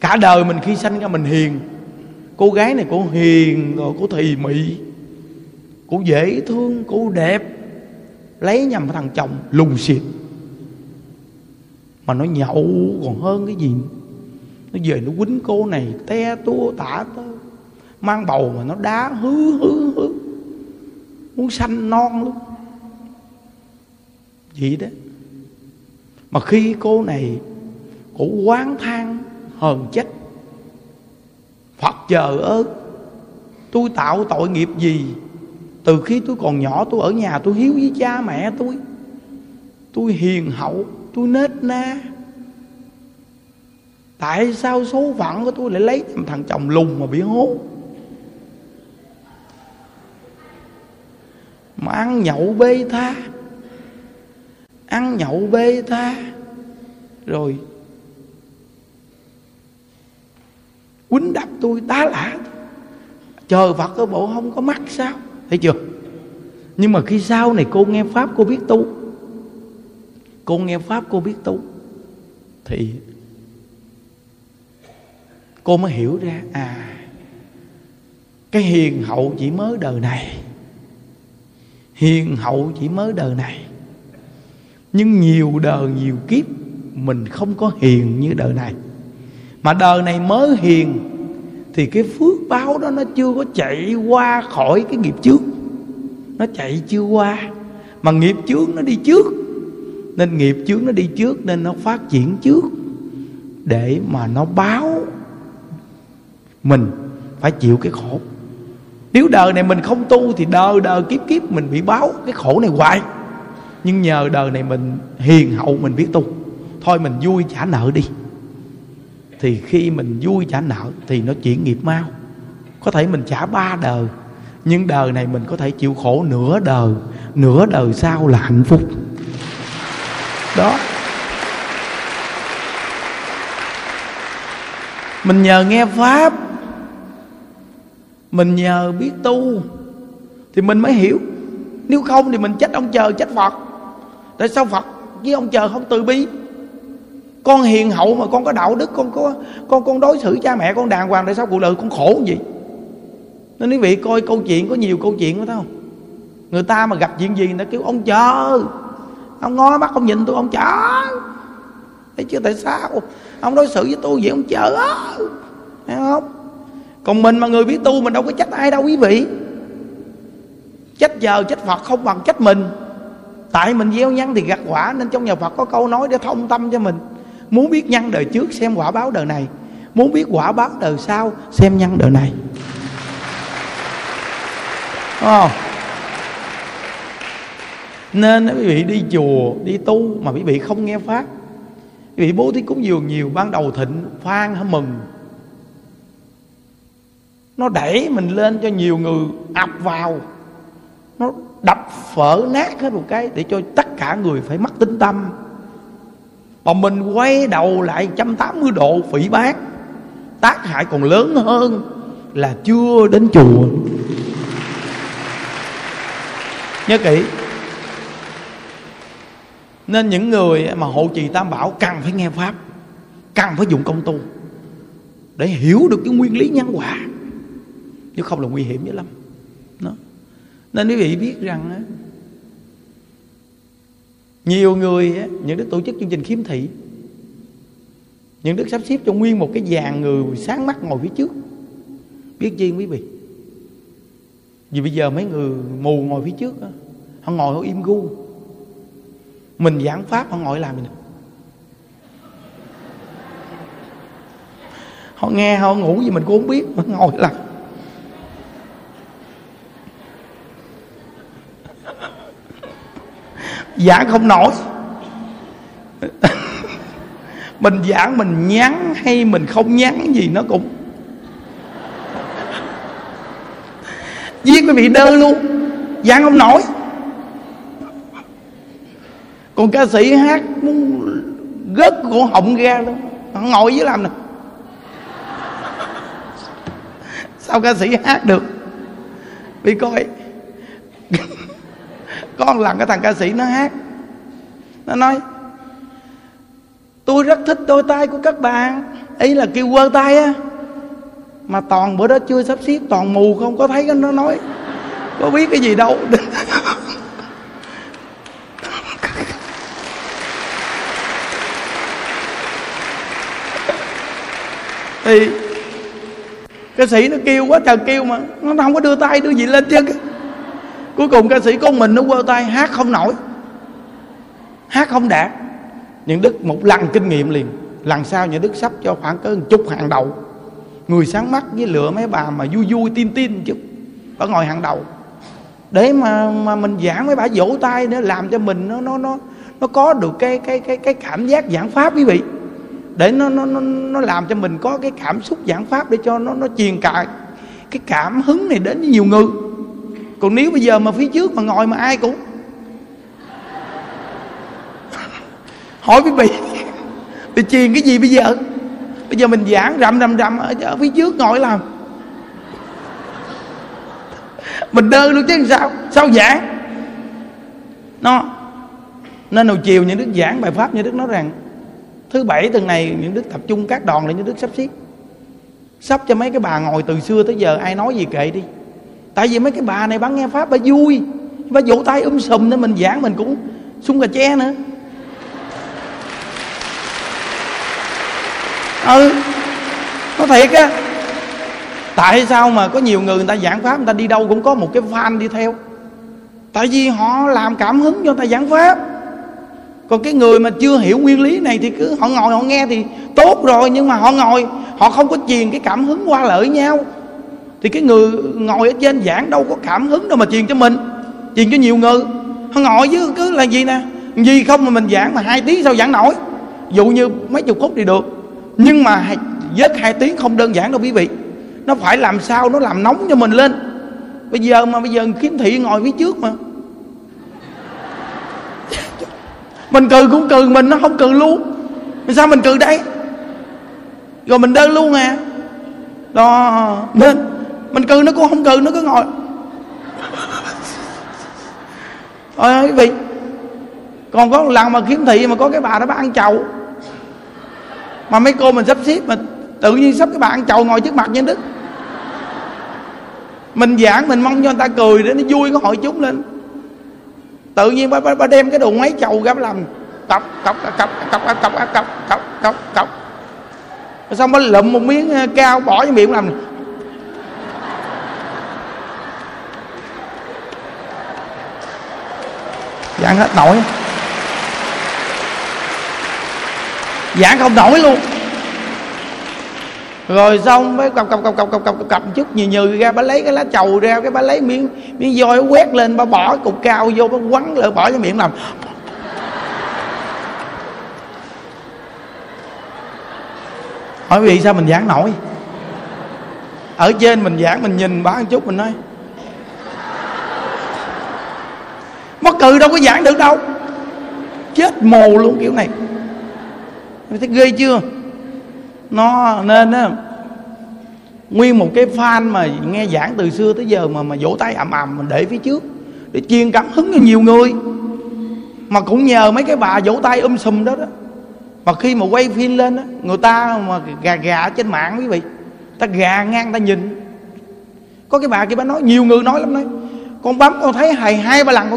Cả đời mình khi sanh ra mình hiền, cô gái này cô hiền rồi, cô thùy mị, cô dễ thương, cô đẹp, lấy nhầm thằng chồng lù xịt mà nó nhậu còn hơn cái gì. Nó về nó quýnh cô này te tua tả tơ, mang bầu mà nó đá hứ muốn sanh non luôn vậy đó. Mà khi cô này cổ oán than hờn trách, Phật trời ơi, tôi tạo tội nghiệp gì? Từ khi tôi còn nhỏ tôi ở nhà tôi hiếu với cha mẹ tôi hiền hậu, tôi nết na. Tại sao số phận của tôi lại lấy thằng chồng lùn mà bị hố, mà ăn nhậu bê tha, ăn nhậu bê tha rồi quýnh đập tôi, đá lả. Trời Phật ơi, bộ không có mắt sao? Thấy chưa? Nhưng mà khi sau này cô nghe Pháp cô biết tu, cô nghe Pháp cô biết tu thì cô mới hiểu ra à, cái hiền hậu chỉ mới đời này, hiền hậu chỉ mới đời này, nhưng nhiều đời nhiều kiếp mình không có hiền như đời này. Mà đời này mới hiền thì cái phước báo đó nó chưa có chạy qua khỏi cái nghiệp trước, nó chạy chưa qua, mà nghiệp trước nó đi trước, nên nghiệp trước nó đi trước nên nó phát triển trước, để mà nó báo mình phải chịu cái khổ. Nếu đời này mình không tu thì đời đời kiếp kiếp mình bị báo cái khổ này hoài. Nhưng nhờ đời này mình hiền hậu, mình biết tu, thôi mình vui trả nợ đi, thì khi mình vui trả nợ thì nó chuyển nghiệp mau. Có thể mình trả 3 đời, nhưng đời này mình có thể chịu khổ nửa đời, nửa đời sau là hạnh phúc. Đó, mình nhờ nghe Pháp, mình nhờ biết tu thì mình mới hiểu. Nếu không thì mình trách ông trời, trách Phật. Tại sao Phật với ông trời không từ bi? Con hiền hậu mà, con có đạo đức, con đối xử cha mẹ con đàng hoàng, tại sao cuộc đời con khổ gì? Nên quý vị coi câu chuyện, có nhiều câu chuyện đó, thấy không? Người ta mà gặp chuyện gì người ta kêu ông trời, ông ngó mắt ông nhìn tôi, ông trời. Thấy chứ, tại sao ông đối xử với tôi vậy ông trời á? Thấy không? Còn mình mà người biết tu mình đâu có trách ai đâu quý vị. Trách giờ trách Phật không bằng trách mình. Tại mình gieo nhân thì gặt quả, nên trong nhà Phật có câu nói để thông tâm cho mình: muốn biết nhân đời trước xem quả báo đời này, muốn biết quả báo đời sau xem nhân đời này. Oh. Nên quý vị đi chùa đi tu mà quý vị không nghe Pháp, quý vị bố thí cúng dường nhiều, ban đầu thịnh phan hả mừng, nó đẩy mình lên cho nhiều người ập vào, nó đập phở nát hết một cái để cho tất cả người phải mất tín tâm. Mà mình quay đầu lại 180 độ phỉ báng, tác hại còn lớn hơn là chưa đến chùa. Nhớ kỹ. Nên những người mà hộ trì Tam Bảo cần phải nghe Pháp, cần phải dụng công tu để hiểu được cái nguyên lý nhân quả, chứ không là nguy hiểm dữ lắm. Đó. Nên quý vị biết rằng nhiều người, những đức tổ chức chương trình khiếm thị, những đức sắp xếp cho nguyên một cái dàn người sáng mắt ngồi phía trước. Biết chi quý vị? Vì bây giờ mấy người mù ngồi phía trước, họ ngồi họ im gu. Mình giảng Pháp họ ngồi làm gì nè, họ nghe họ ngủ gì mình cũng không biết, họ ngồi làm. Giảng không nổi. Mình giảng mình nhắn hay mình không nhắn gì nó cũng giết quý vị đơ luôn. Giảng không nổi. Còn ca sĩ hát muốn gớt cổ họng ra luôn, ngồi dưới làm nè, sao ca sĩ hát được? Vì coi con làm cái thằng ca sĩ nó hát, nó nói: tôi rất thích đôi tay của các bạn, ý là kêu quơ tay á, mà toàn bữa đó chưa sắp xếp, toàn mù không có thấy nó nói, có biết cái gì đâu. Thì ca sĩ nó kêu quá trời kêu mà nó không có đưa tay đưa gì lên chứ. Cuối cùng ca sĩ con mình nó quơ tay, hát không nổi, hát không đạt. Nhuận Đức một lần kinh nghiệm liền, lần sau Nhuận Đức sắp cho khoảng cỡ chục hàng đầu, người sáng mắt với lựa mấy bà mà vui vui tin tin chứ phải ngồi hàng đầu, để mà mình giảng mấy bà vỗ tay để làm cho mình nó có được cái cảm giác giảng pháp quý vị, để nó làm cho mình có cái cảm xúc giảng pháp, để cho nó truyền cả cái cảm hứng này đến với nhiều người. Còn nếu bây giờ mà phía trước mà ngồi mà ai cũng hỏi quý vị thì truyền cái gì bây giờ? Bây giờ mình giảng rầm ở phía trước ngồi làm mình đơ luôn chứ sao sao giảng nó. Nên hồi chiều Nhuận Đức giảng bài pháp, Nhuận Đức nói rằng thứ bảy tuần này Nhuận Đức tập trung các đoàn để Nhuận Đức sắp xếp, sắp cho mấy cái bà ngồi từ xưa tới giờ ai nói gì kệ đi, tại vì mấy cái bà này bà nghe pháp bà vui, bà vỗ tay sùm, nên mình giảng mình cũng sung cà che nữa. Ừ, nó thiệt á. Tại sao mà có nhiều người, người ta giảng pháp, người ta đi đâu cũng có một cái fan đi theo? Tại vì họ làm cảm hứng cho người ta giảng pháp. Còn cái người mà chưa hiểu nguyên lý này thì cứ họ ngồi họ nghe thì tốt rồi, nhưng mà họ ngồi họ không có truyền cái cảm hứng qua lại nhau, thì cái người ngồi ở trên giảng đâu có cảm hứng đâu mà truyền cho mình, truyền cho nhiều người. Họ ngồi chứ cứ là gì nè gì không mà mình giảng mà 2 tiếng sao giảng nổi, dụ như mấy chục phút thì được, nhưng mà vớt 2 tiếng không đơn giản đâu quý vị. Nó phải làm sao nó làm nóng cho mình lên. Bây giờ Khiếm Thị ngồi phía trước mà mình cười cũng cười, mình nó không cười luôn, sao mình cười đây? Rồi mình đơn luôn à. Đó, nên mình cười nó cũng không cười, nó cứ ngồi. Trời ơi quý vị, còn có một lần mà Khiếm Thị mà có cái bà đó bà ăn chầu, mà mấy cô mình sắp xếp mà tự nhiên sắp cái bà ăn chầu ngồi trước mặt Nhuận Đức. Mình giảng mình mong cho người ta cười để nó vui cái hội chúng lên, tự nhiên bà đem cái đồ ngoáy chầu ra bà làm cọc cọc cọc cọc cọc cọc cọc cọc cọc cọc, xong bà lụm một miếng cao bỏ vô miệng làm. Giảng hết nổi, giảng không nổi luôn. Rồi xong mới cặp chút như ra, bà lấy cái lá trầu ra, cái bà lấy miếng voi quét lên, bà bỏ cục cao vô, bà quắn lại bỏ vô miệng làm. Hỏi vì sao mình giảng nổi? Ở trên mình giảng mình nhìn bà ăn chút mình nói mắc cừ, đâu có giảng được đâu, chết mồ luôn kiểu này. Thấy ghê chưa? Nó nên á, nguyên một cái fan mà nghe giảng từ xưa tới giờ mà vỗ tay ầm ầm mình để phía trước để truyền cảm hứng cho nhiều người. Mà cũng nhờ mấy cái bà vỗ tay sùm đó mà khi mà quay phim lên á, người ta mà gà trên mạng quý vị, ta gà ngang ta nhìn. Có cái bà kia bà nói, nhiều người nói lắm, nói con bấm con thấy hài 2-3 lần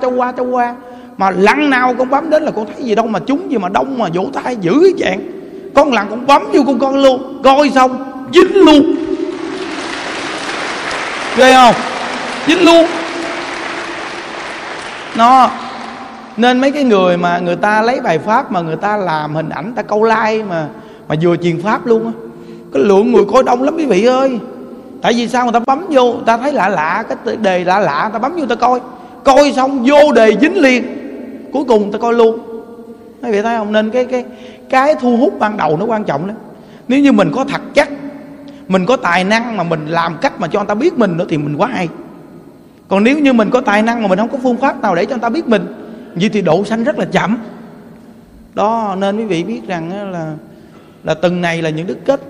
con cho qua, mà lần nào con bấm đến là con thấy gì đâu mà chúng gì mà đông mà vỗ tay dữ cái dạng. Con lần con bấm vô con luôn, coi xong dính luôn, ghê không? Dính luôn nó. Nên mấy cái người mà người ta lấy bài pháp mà người ta làm hình ảnh, ta câu like mà vừa truyền pháp luôn á, cái lượng người coi đông lắm quý vị ơi. Tại vì sao? Người ta bấm vô, người ta thấy lạ, cái đề lạ, người ta bấm vô người ta coi xong vô đề dính liền, cuối cùng người ta coi luôn. Quý vị thấy không? Nên cái thu hút ban đầu nó quan trọng lắm. Nếu như mình có thật chắc, mình có tài năng mà mình làm cách mà cho người ta biết mình nữa thì mình quá hay. Còn nếu như mình có tài năng mà mình không có phương pháp nào để cho người ta biết mình, vậy thì độ sanh rất là chậm. Đó, nên quý vị biết rằng là từng này là những đứa kết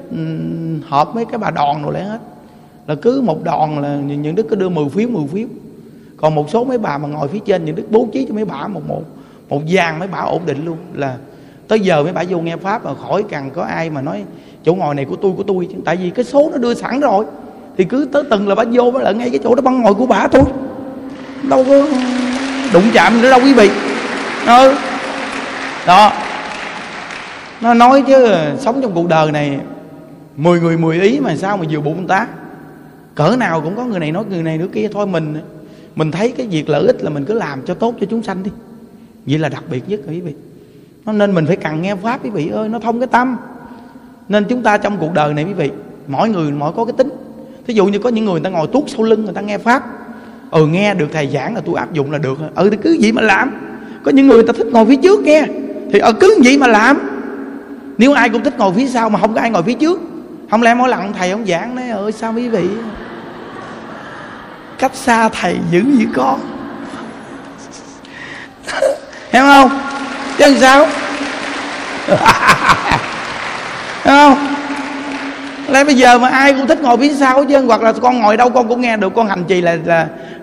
hợp mấy cái bà đòn rồi lại hết. Là cứ một đòn là những đứa cứ đưa 10 phiếu. Còn một số mấy bà mà ngồi phía trên, những đứa bố trí cho mấy bà một dàn mấy bà ổn định luôn, là tới giờ mấy bà vô nghe pháp mà khỏi cần có ai mà nói chỗ ngồi này của tôi chứ, tại vì cái số nó đưa sẵn rồi, thì cứ tới từng là bà vô bà lại ngay cái chỗ đó băng ngồi của bà thôi, đâu có đụng chạm nữa đâu quý vị. Đó, nó nói chứ sống trong cuộc đời này 10 người 10 ý mà sao mà vừa bụng người ta, cỡ nào cũng có người này nói người này nữa kia. Thôi mình thấy cái việc lợi ích là mình cứ làm cho tốt cho chúng sanh đi, vậy là đặc biệt nhất quý vị. Nên mình phải cần nghe pháp quý vị ơi, nó thông cái tâm. Nên chúng ta trong cuộc đời này quý vị, mỗi người mỗi có cái tính. Thí dụ như có những người người ta ngồi tuốt sau lưng người ta nghe pháp, nghe được thầy giảng là tôi áp dụng là được, thì cứ vậy mà làm. Có những người người ta thích ngồi phía trước nghe, thì cứ vậy mà làm. Nếu ai cũng thích ngồi phía sau mà không có ai ngồi phía trước, không lẽ mỗi lần thầy ông giảng nói ơi sao quý vị cách xa thầy dữ vậy con. Hiểu không? Chứ làm sao? Hiểu không? Lấy bây giờ mà ai cũng thích ngồi phía sau chứ, hoặc là con ngồi đâu con cũng nghe được. Con hành trì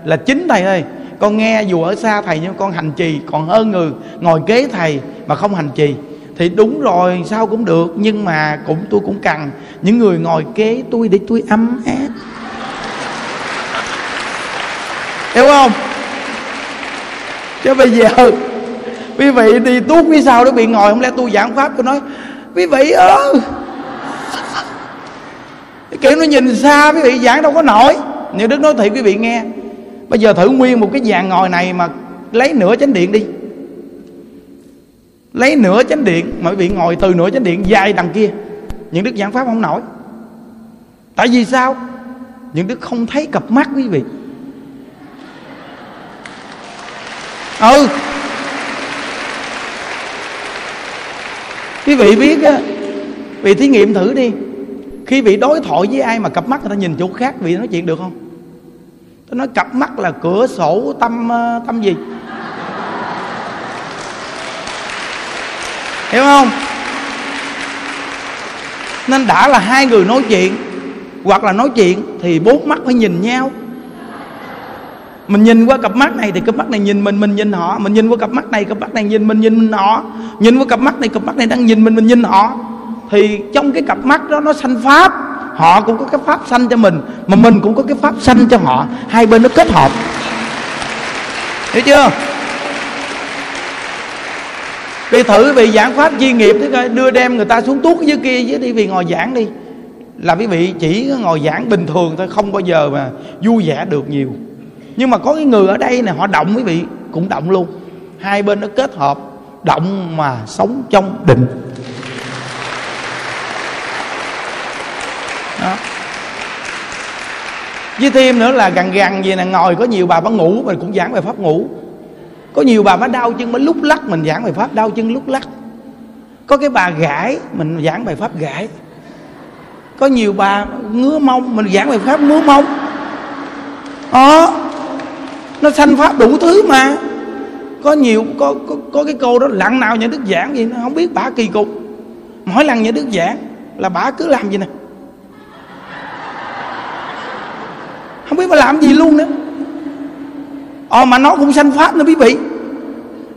là chính thầy ơi. Con nghe dù ở xa thầy nhưng con hành trì còn hơn người ngồi kế thầy mà không hành trì. Thì đúng rồi, sao cũng được, nhưng mà tôi cũng cần những người ngồi kế tôi để tôi ấm áp. Hiểu không? Chứ bây giờ quý vị đi tuốt phía sau đó bị ngồi, không lẽ tôi giảng pháp tôi nói quý vị ơi, kiểu nó nhìn xa quý vị giảng đâu có nổi. Như Đức nói thiệt quý vị nghe, bây giờ thử nguyên một cái dàn ngồi này mà lấy nửa chánh điện đi, lấy nửa chánh điện mà quý vị ngồi từ nửa chánh điện dài đằng kia, những Đức giảng pháp không nổi. Tại vì sao? Những Đức không thấy cặp mắt quý vị. Quý vị biết á, vị thí nghiệm thử đi, khi vị đối thoại với ai mà cặp mắt người ta nhìn chỗ khác, vị nói chuyện được không? Tôi nói cặp mắt là cửa sổ tâm gì, hiểu không? Nên đã là hai người nói chuyện hoặc là nói chuyện thì bốn mắt phải nhìn nhau. Mình nhìn qua cặp mắt này thì cặp mắt này nhìn mình nhìn họ. Mình nhìn qua cặp mắt này, cặp mắt này nhìn mình họ. Nhìn qua cặp mắt này, cặp mắt này đang nhìn mình nhìn họ. Thì trong cái cặp mắt đó nó sanh pháp, họ cũng có cái pháp sanh cho mình, mà mình cũng có cái pháp sanh cho họ. Hai bên nó kết hợp. Hiểu chưa? Đi thử vì giảng pháp chuyên nghiệp thế, đưa đem người ta xuống tuốt dưới kia với đi vì ngồi giảng đi. Là quý vị chỉ ngồi giảng bình thường thôi, không bao giờ mà vui vẻ được nhiều. Nhưng mà có cái người ở đây này họ động quý vị cũng động luôn. Hai bên nó kết hợp, động mà sống trong định. Đó. Với thêm nữa là gần vậy nè, ngồi có nhiều bà ngủ mình cũng giảng về pháp ngủ. Có nhiều bà đau chân lúc lắc mình giảng về pháp đau chân lúc lắc. Có cái bà gãi mình giảng về pháp gãi. Có nhiều bà ngứa mông mình giảng về pháp ngứa mông. Nó sanh pháp đủ thứ mà. Có nhiều có cái cô đó lặng nào nhà Đức giảng gì nó không biết, bả kỳ cục. Mỗi lần nhà Đức giảng là bả cứ làm gì nè, không biết bà làm gì luôn nữa. Mà nó cũng sanh pháp nữa quý vị.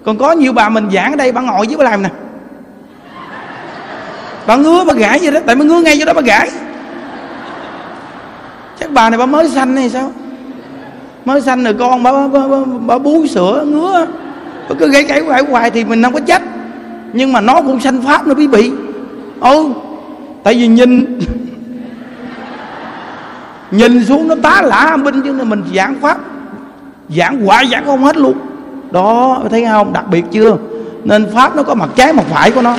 Còn có nhiều bà mình giảng ở đây bà ngồi với bà làm nè, bà ngứa bà gãi vậy đó. Tại bà ngứa ngay vô đó bà gãi. Chắc bà này bà mới sanh hay sao, mới sanh rồi con bà bú sữa ngứa bà cứ gãy hoài thì mình không có trách, nhưng mà nó cũng sanh pháp nữa quý vị. Tại vì nhìn xuống nó tá lả âm binh, chứ mình giảng pháp giảng hoài giảng không hết luôn đó, thấy không? Đặc biệt chưa? Nên pháp nó có mặt trái mặt phải của nó,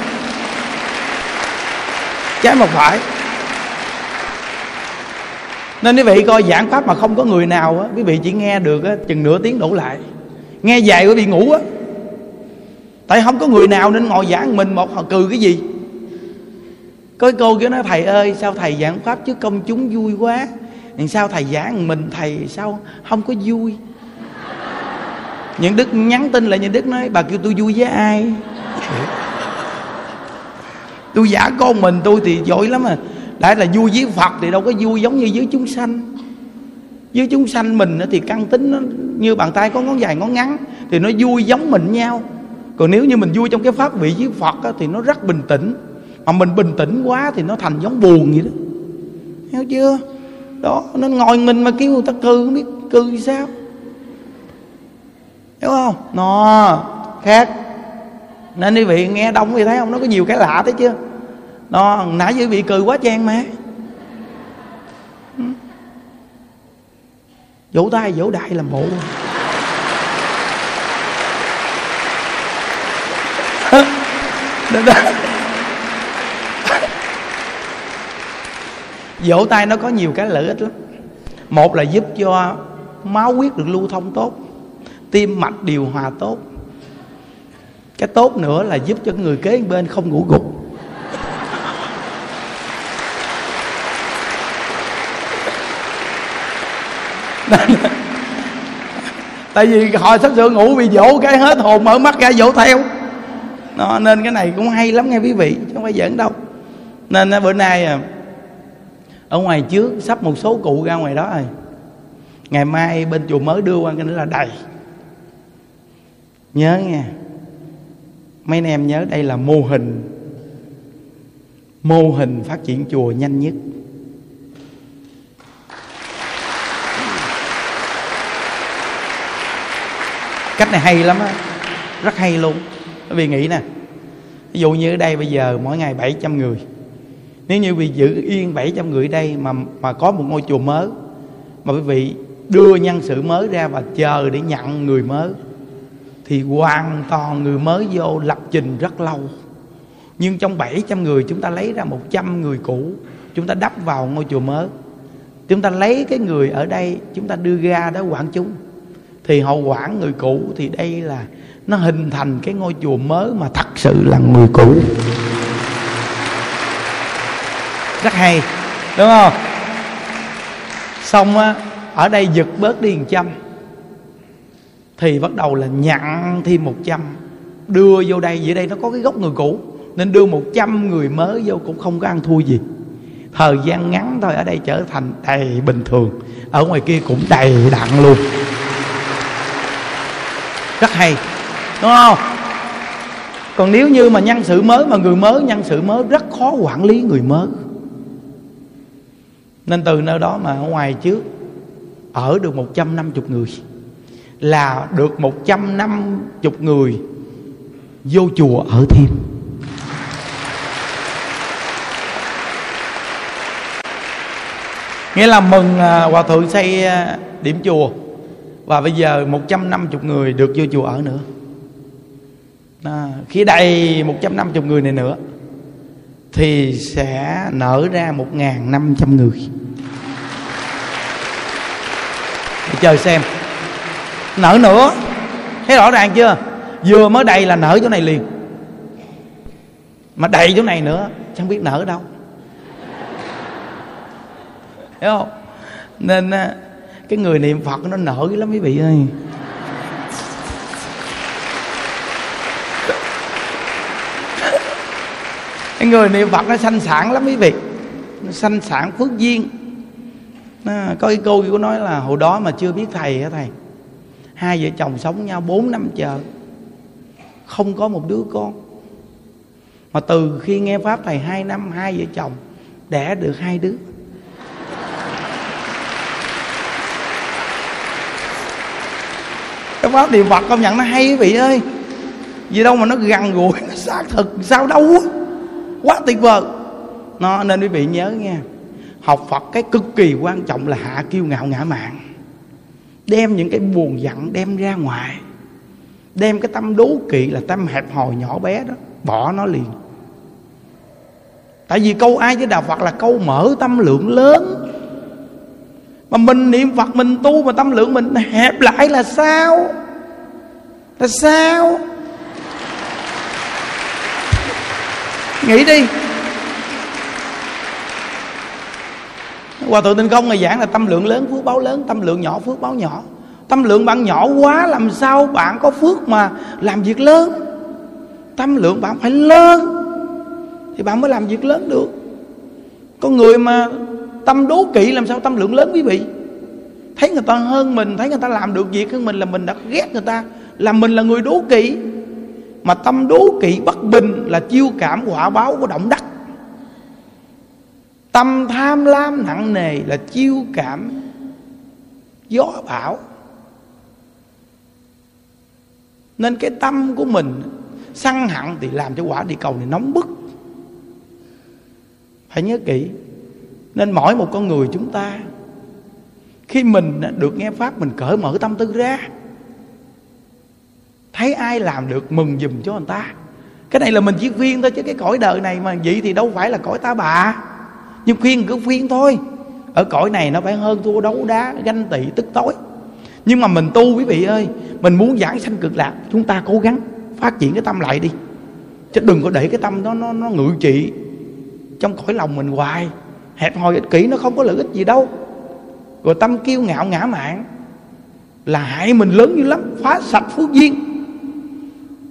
trái mặt phải. Nên quý vị coi giảng pháp mà không có người nào á, quý vị chỉ nghe được á, chừng nửa tiếng đổ lại. Nghe dài quý vị ngủ á. Tại không có người nào nên ngồi giảng mình một họ cười cái gì. Có cô kia nói thầy ơi sao thầy giảng pháp chứ công chúng vui quá, sao thầy giảng mình thầy sao không có vui. Những Đức nhắn tin lại, những Đức nói bà kêu tôi vui với ai, tôi giả con mình tôi thì giỏi lắm à. Đấy là vui với Phật thì đâu có vui giống như với chúng sanh. Với chúng sanh mình thì căn tính nó như bàn tay có ngón dài ngón ngắn, thì nó vui giống mình nhau. Còn nếu như mình vui trong cái pháp vị với Phật thì nó rất bình tĩnh, Mà mình bình tĩnh quá thì nó thành giống buồn vậy đó, hiểu chưa? Đó, nó ngồi mình mà kêu người ta cư, không biết cư thì sao, hiểu không? Nó khác. Nên quý vị nghe đông thì thấy không, nó có nhiều cái lạ thấy chưa? Nó nãy giờ bị cừ quá trang mà vỗ tay vỗ đại làm bộ vỗ tay nó có nhiều cái lợi ích lắm. Một là giúp cho máu huyết được lưu thông tốt, tim mạch điều hòa tốt. Cái tốt nữa là giúp cho người kế bên không ngủ gục. Tại vì hồi sắp sửa ngủ bị vỗ cái hết hồn, mở mắt ra vỗ theo. Đó, nên cái này cũng hay lắm nghe quý vị, chứ không phải giỡn đâu. Nên bữa nay ở ngoài trước sắp một số cụ ra ngoài đó rồi, ngày mai bên chùa mới đưa qua cái nữa là đầy. Nhớ nghe mấy anh em, nhớ đây là mô hình phát triển chùa nhanh nhất. Cách này hay lắm á, rất hay luôn. Bởi vì nghĩ nè, ví dụ như ở đây bây giờ mỗi ngày 700 người, nếu như vì giữ yên 700 người ở đây mà có một ngôi chùa mới, mà quý vị đưa nhân sự mới ra và chờ để nhận người mới, thì hoàn toàn người mới vô lập trình rất lâu. Nhưng trong 700 người chúng ta lấy ra 100 người cũ, chúng ta đắp vào ngôi chùa mới, chúng ta lấy cái người ở đây chúng ta đưa ra đó quản chúng, thì họ quản người cũ, thì đây là nó hình thành cái ngôi chùa mới mà thật sự là người cũ. Rất hay, đúng không? Xong á, ở đây giật bớt đi 100 thì bắt đầu là nhận thêm 100 đưa vô đây. Vì đây nó có cái gốc người cũ, nên đưa 100 người mới vô cũng không có ăn thua gì. Thời gian ngắn thôi, ở đây trở thành đầy bình thường, ở ngoài kia cũng đầy đặn luôn. Rất hay, đúng không? Còn nếu như mà nhân sự mới, mà người mới, nhân sự mới rất khó quản lý người mới. Nên từ nơi đó mà ở ngoài trước ở được 150 người, là được 150 người vô chùa ở thêm. Nghĩa là mừng Hòa Thượng xây điểm chùa, và bây giờ 150 người được vô chùa ở nữa. Đó, khi đầy 150 người này nữa thì sẽ nở ra 1.500 người. Để chờ xem nở nữa. Thấy rõ ràng chưa? Vừa mới đầy là nở chỗ này liền, mà đầy chỗ này nữa chẳng biết nở đâu, hiểu không? Nên cái người niệm Phật nó nở lắm quý vị ơi. Cái người niệm Phật nó sanh sản lắm quý vị, nó sanh sản phước duyên. Có cái cô của nói là hồi đó mà chưa biết thầy hả thầy, hai vợ chồng sống nhau 4 năm chờ không có một đứa con, mà từ khi nghe pháp thầy 2 năm, hai vợ chồng đẻ được 2 đứa. Cái pháp niệm Phật công nhận nó hay quý vị ơi, vì đâu mà nó gần gũi, nó xác thực sao đâu á, quá tuyệt vời. Nó nên quý vị nhớ nghe, học Phật cái cực kỳ quan trọng là hạ kiêu ngạo ngã mạn, đem những cái buồn giận đem ra ngoài, đem cái tâm đố kỵ là tâm hẹp hòi nhỏ bé đó bỏ nó liền. Tại vì câu ai với đạo Phật là câu mở tâm lượng lớn, mà mình niệm Phật mình tu mà tâm lượng mình hẹp lại là sao? Là sao? Nghĩ đi. Hòa Thượng Tinh Công ngày giảng là tâm lượng lớn phước báo lớn, tâm lượng nhỏ phước báo nhỏ. Tâm lượng bạn nhỏ quá làm sao bạn có phước mà làm việc lớn? Tâm lượng bạn phải lớn thì bạn mới làm việc lớn được. Con người mà tâm đố kỵ làm sao tâm lượng lớn quý vị? Thấy người ta hơn mình, thấy người ta làm được việc hơn mình là mình đã ghét người ta, là mình là người đố kỵ. Mà tâm đố kỵ bất bình là chiêu cảm họa báo của động đất. Tâm tham lam nặng nề là chiêu cảm gió bão. Nên cái tâm của mình sân hận thì làm cho quả địa cầu này nóng bức. Phải nhớ kỹ. Nên mỗi một con người chúng ta, khi mình được nghe Pháp, mình cởi mở tâm tư ra, thấy ai làm được mừng giùm cho người ta. Cái này là mình chỉ khuyên thôi, chứ cái cõi đời này mà vậy thì đâu phải là cõi ta bà. Nhưng khuyên cứ khuyên thôi. Ở cõi này nó phải hơn thua đấu đá, ganh tị, tức tối. Nhưng mà mình tu quý vị ơi, mình muốn vãng sanh cực lạc, chúng ta cố gắng phát triển cái tâm lại đi, chứ đừng có để cái tâm nó ngự trị trong cõi lòng mình hoài. Hẹp hòi ích kỷ nó không có lợi ích gì đâu. Rồi tâm kiêu ngạo ngã mạn là hại mình lớn dữ lắm, phá sạch phước duyên.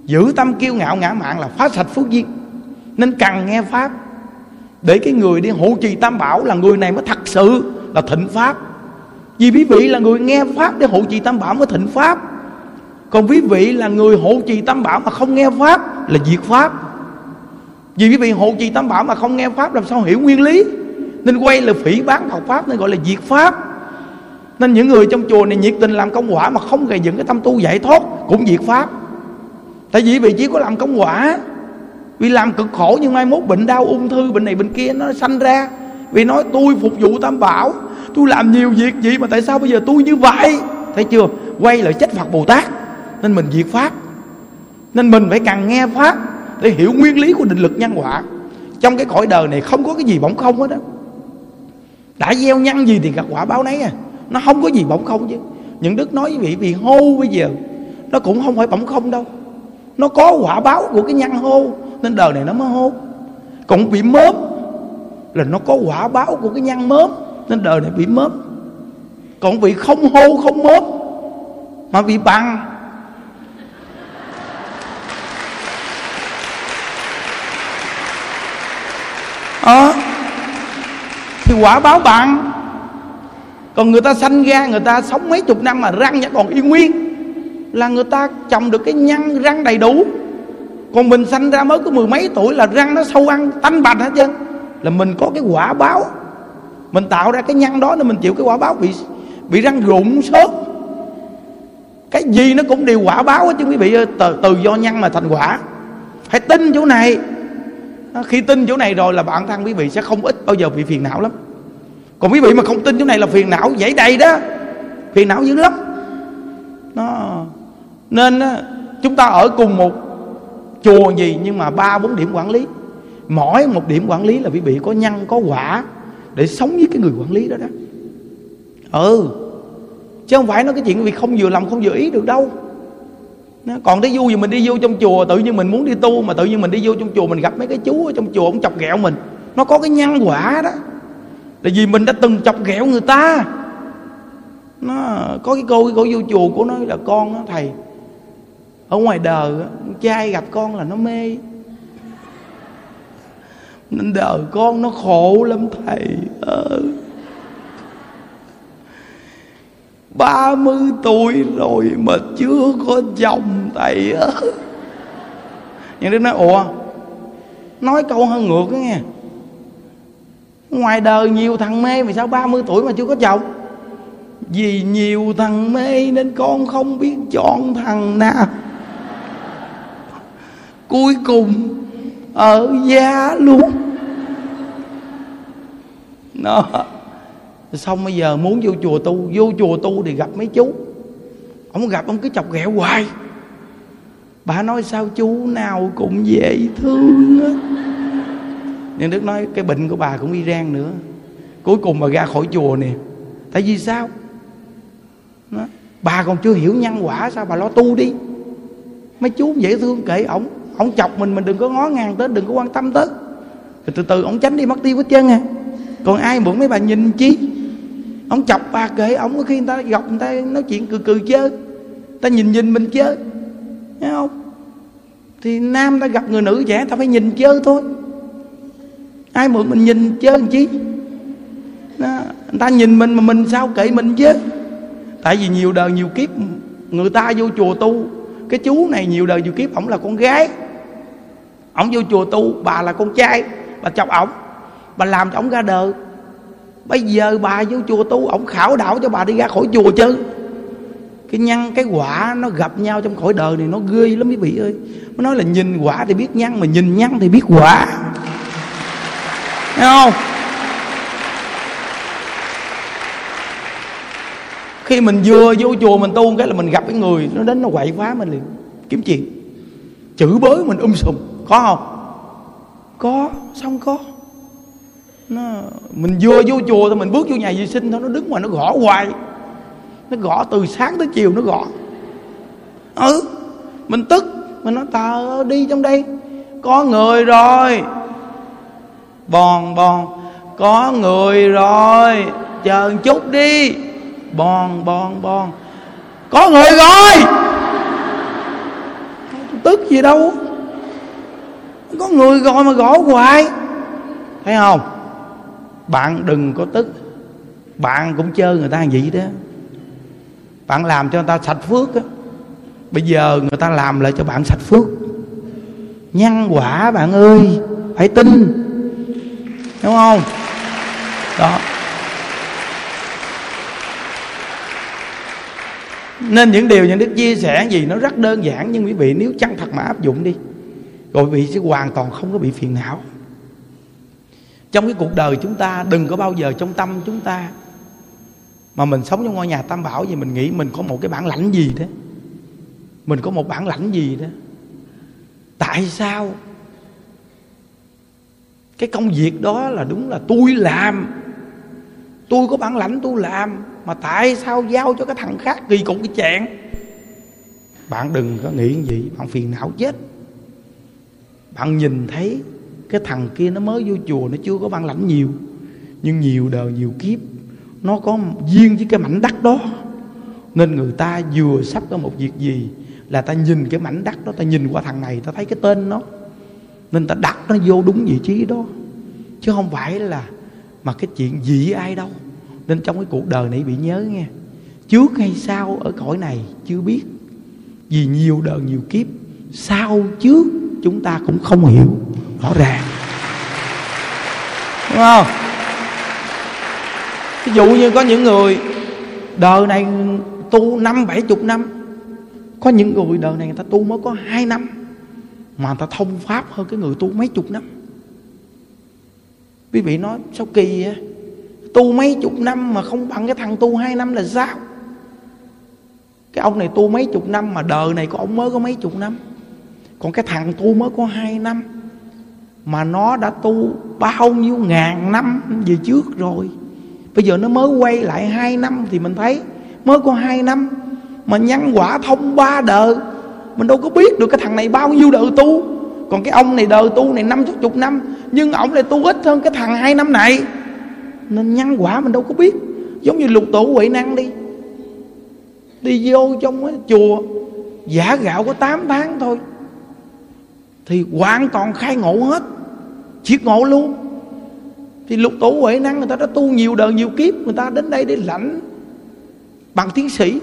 Giữ tâm kiêu ngạo ngã mạn là phá sạch phước duyên. Nên cần nghe Pháp để cái người đi hộ trì tam bảo, là người này mới thật sự là thịnh Pháp. Vì quý vị là người nghe Pháp để hộ trì tam bảo mới thịnh Pháp. Còn quý vị là người hộ trì tam bảo mà không nghe Pháp là diệt Pháp. Vì quý vị hộ trì tam bảo mà không nghe Pháp làm sao hiểu nguyên lý, nên quay là phỉ bán Phật Pháp, nên gọi là diệt Pháp. Nên những người trong chùa này nhiệt tình làm công quả mà không gây dựng cái tâm tu giải thoát cũng diệt Pháp. Tại vì vị chỉ có làm công quả, vì làm cực khổ nhưng mai mốt bệnh đau ung thư, bệnh này bệnh kia nó sanh ra. Vì nói tôi phục vụ tam bảo, tôi làm nhiều việc gì mà tại sao bây giờ tôi như vậy, thấy chưa? Quay lại trách Phật Bồ Tát. Nên mình diệt Pháp. Nên mình phải càng nghe Pháp để hiểu nguyên lý của định lực nhân quả. Trong cái cõi đời này không có cái gì bỗng không hết á. Đã gieo nhân gì thì gặt quả báo nấy à. Nó không có gì bỗng không chứ. Những đức nói với vị, vì hô bây giờ nó cũng không phải bỗng không đâu, nó có quả báo của cái nhân hô, nên đời này nó mới hô. Còn bị mớm là nó có quả báo của cái nhân mớm, nên đời này bị mớm. Còn vị không hô không mớm mà bị bằng, thì quả báo bằng. Còn người ta sanh ra, người ta sống mấy chục năm mà răng vẫn còn y nguyên, là người ta trồng được cái nhân răng đầy đủ. Còn mình sanh ra mới có mười mấy tuổi là răng nó sâu ăn tanh bạch hết trơn, là mình có cái quả báo. Mình tạo ra cái nhân đó nên mình chịu cái quả báo bị răng rụng sớm. Cái gì nó cũng đều quả báo hết chứ quý vị ơi. Từ do nhân mà thành quả. Hãy tin chỗ này. Khi tin chỗ này rồi là bản thân quý vị sẽ không ít bao giờ bị phiền não lắm. Còn quý vị mà không tin chỗ này là phiền não dãy đầy đó, phiền não dữ lắm. Nên chúng ta ở cùng một chùa gì nhưng mà 3-4 điểm quản lý, mỗi một điểm quản lý là quý vị có nhân có quả để sống với cái người quản lý đó đó. Chứ không phải nói cái chuyện vì không vừa lòng không vừa ý được đâu. Còn tới vui gì mình đi vô trong chùa, tự nhiên mình muốn đi tu mà tự nhiên mình đi vô trong chùa mình gặp mấy cái chú ở trong chùa ông chọc ghẹo mình, nó có cái nhân quả đó. Tại vì mình đã từng chọc ghẹo người ta. Nó có cái cô vô chùa của nó là con đó, thầy ở ngoài đời trai gặp con là nó mê, nên đời con nó khổ lắm thầy ơi. 30 tuổi rồi mà chưa có chồng thầy ơi. Nhưng đứa nói ủa, nói câu hơi ngược đó nghe, ngoài đời nhiều thằng mê mà sao 30 tuổi mà chưa có chồng? Vì nhiều thằng mê nên con không biết chọn thằng nào, cuối cùng ở gia luôn. Nó xong bây giờ muốn vô chùa tu, vô chùa tu thì gặp mấy chú, ông gặp ông cứ chọc ghẹo hoài. Bà nói sao chú nào cũng dễ thương á. Nhưng Đức nói cái bệnh của bà cũng y rang nữa. Cuối cùng bà ra khỏi chùa nè. Tại vì sao? Bà còn chưa hiểu nhân quả sao bà lo tu đi. Mấy chú dễ thương kệ ổng, ổng chọc mình đừng có ngó ngàng tới, đừng có quan tâm tới. Rồi từ từ ổng tránh đi mất tiêu hết trơn à. Còn ai mượn mấy bà nhìn chi? Ổng chọc bà kệ ổng, có khi người ta gặp người ta nói chuyện cười cười chơi, người ta nhìn mình chơi, thấy không? Thì nam ta gặp người nữ trẻ ta phải nhìn chơi thôi. Ai mượn mình nhìn chơi làm chi? Đó, người ta nhìn mình mà mình sao kệ mình chứ. Tại vì nhiều đời nhiều kiếp người ta vô chùa tu, cái chú này nhiều đời nhiều kiếp ổng là con gái, ổng vô chùa tu, bà là con trai, bà chọc ổng. bà làm cho ổng ra đời. Bây giờ bà vô chùa tu, ổng khảo đảo cho bà đi ra khỏi chùa chứ. Cái nhân cái quả nó gặp nhau trong khỏi đời này nó ghê lắm quý vị ơi. Mới nói là nhìn quả thì biết nhân, mà nhìn nhân thì biết quả. Thấy không? Khi mình vừa vô chùa mình tu cái là mình gặp cái người nó đến nó quậy phá mình liền, kiếm chuyện chửi bới mình sùm. Có không? Có. Sao không có? Mình vừa vô chùa thôi, mình bước vô nhà vệ sinh thôi, nó đứng ngoài nó gõ hoài. Nó gõ từ sáng tới chiều nó gõ. Mình tức. Mình nói tao đi trong đây có người rồi. Bòn bòn. Có người rồi. Chờ một chút đi. Bòn bòn bòn. Có người rồi. Tức gì đâu. Có người gọi mà gõ hoài. Thấy không? Bạn đừng có tức. Bạn cũng chơi người ta làm vậy đó. Bạn làm cho người ta sạch phước đó. Bây giờ người ta làm lại cho bạn sạch phước. Nhân quả bạn ơi, phải tin. Đúng không? Đó. Nên những điều những Đức chia sẻ gì nó rất đơn giản, nhưng quý vị nếu chân thật mà áp dụng đi, rồi quý vị sẽ hoàn toàn không có bị phiền não. Trong cái cuộc đời chúng ta đừng có bao giờ trong tâm chúng ta mà mình sống trong ngôi nhà Tam Bảo gì, mình nghĩ mình có một cái bản lãnh gì đó. Mình có một bản lãnh gì đó. Tại sao? Cái công việc đó là đúng là tôi làm. Tôi có bản lãnh tôi làm. Mà tại sao giao cho cái thằng khác kỳ cục cái chẹn? Bạn đừng có nghĩ gì. Bạn phiền não chết. Bạn nhìn thấy cái thằng kia nó mới vô chùa, nó chưa có bản lãnh nhiều, nhưng nhiều đời nhiều kiếp nó có duyên với cái mảnh đất đó, nên người ta vừa sắp có một việc gì là ta nhìn cái mảnh đất đó, ta nhìn qua thằng này, ta thấy cái tên nó, nên ta đặt nó vô đúng vị trí đó, chứ không phải là mà cái chuyện gì ai đâu. Nên trong cái cuộc đời này bị nhớ nghe, trước hay sau ở cõi này chưa biết, vì nhiều đời nhiều kiếp sau trước chúng ta cũng không hiểu rõ ràng. Đúng không? Ví dụ như có những người đời này tu 50-70 năm, có những người đời này người ta tu mới có 2 năm mà người ta thông pháp hơn cái người tu mấy chục năm. Quý vị nói sao kỳ vậy? Tu mấy chục năm mà không bằng cái thằng tu 2 năm là sao? Cái ông này tu mấy chục năm mà đời này có ông mới có mấy chục năm, còn cái thằng tu mới có 2 năm mà nó đã tu bao nhiêu ngàn năm về trước rồi. Bây giờ nó mới quay lại 2 năm thì mình thấy mới có 2 năm mà nhân quả thông 3 đời. Mình đâu có biết được cái thằng này bao nhiêu đời tu. Còn cái ông này đời tu này 50-60 năm, nhưng ông này tu ít hơn cái thằng 2 năm này, nên nhân quả mình đâu có biết. Giống như Lục Tổ Huệ Năng đi, đi vô trong cái chùa giả gạo có 8 tháng thôi thì hoàn toàn khai ngộ hết, triệt ngộ luôn. Thì Lục Tổ Huệ Năng người ta đã tu nhiều đời nhiều kiếp, người ta đến đây để lãnh bằng tiến sĩ.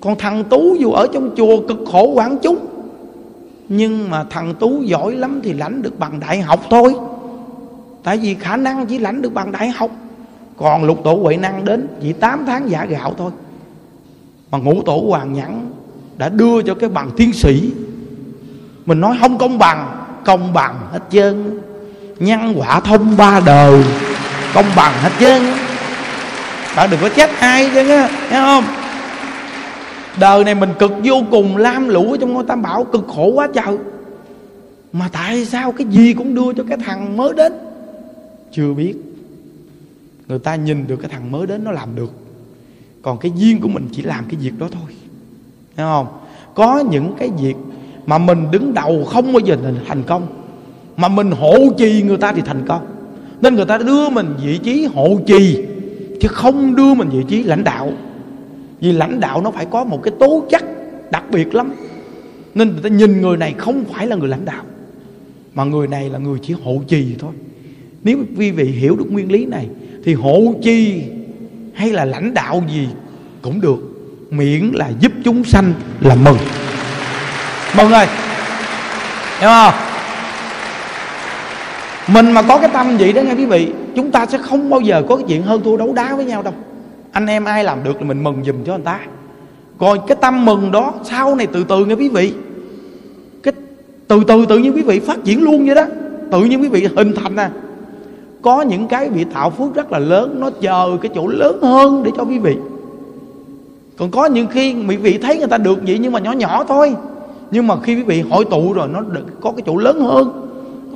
Còn thằng Tú dù ở trong chùa cực khổ quản chúng, nhưng mà thằng Tú giỏi lắm thì lãnh được bằng đại học thôi, tại vì khả năng chỉ lãnh được bằng đại học. Còn Lục Tổ Huệ Năng đến chỉ 8 tháng giả gạo thôi mà Ngũ Tổ Hoàng Nhẫn đã đưa cho cái bằng tiến sĩ. Mình nói không công bằng. Công bằng hết trơn. Nhân quả thông 3 đời, công bằng hết trơn. Bạn đừng có trách ai chứ nghe không? Đời này mình cực vô cùng, lam lũ trong ngôi Tam Bảo, cực khổ quá trời, mà tại sao cái gì cũng đưa cho cái thằng mới đến? Chưa biết. Người ta nhìn được cái thằng mới đến nó làm được, còn cái duyên của mình chỉ làm cái việc đó thôi. Thấy không? Có những cái việc mà mình đứng đầu không bao giờ thành công, mà mình hộ trì người ta thì thành công. Nên người ta đưa mình vị trí hộ trì, chứ không đưa mình vị trí lãnh đạo. Vì lãnh đạo nó phải có một cái tố chất đặc biệt lắm, nên người ta nhìn người này không phải là người lãnh đạo, mà người này là người chỉ hộ trì thôi. Nếu quý vị hiểu được nguyên lý này thì hộ trì hay là lãnh đạo gì cũng được, miễn là giúp chúng sanh là mừng. Mừng ơi. Hiểu không? Mình mà có cái tâm vậy đó nghe quý vị, chúng ta sẽ không bao giờ có cái chuyện hơn thua đấu đá với nhau đâu. Anh em ai làm được là mình mừng giùm cho người ta. Còn cái tâm mừng đó sau này từ từ nghe quý vị, cái tự nhiên quý vị phát triển luôn vậy đó. Tự nhiên quý vị hình thành à. Có những cái bị tạo phước rất là lớn, nó chờ cái chỗ lớn hơn để cho quý vị. Còn có những khi quý vị thấy người ta được vậy nhưng mà nhỏ nhỏ thôi, nhưng mà khi quý vị hội tụ rồi nó được có cái chỗ lớn hơn,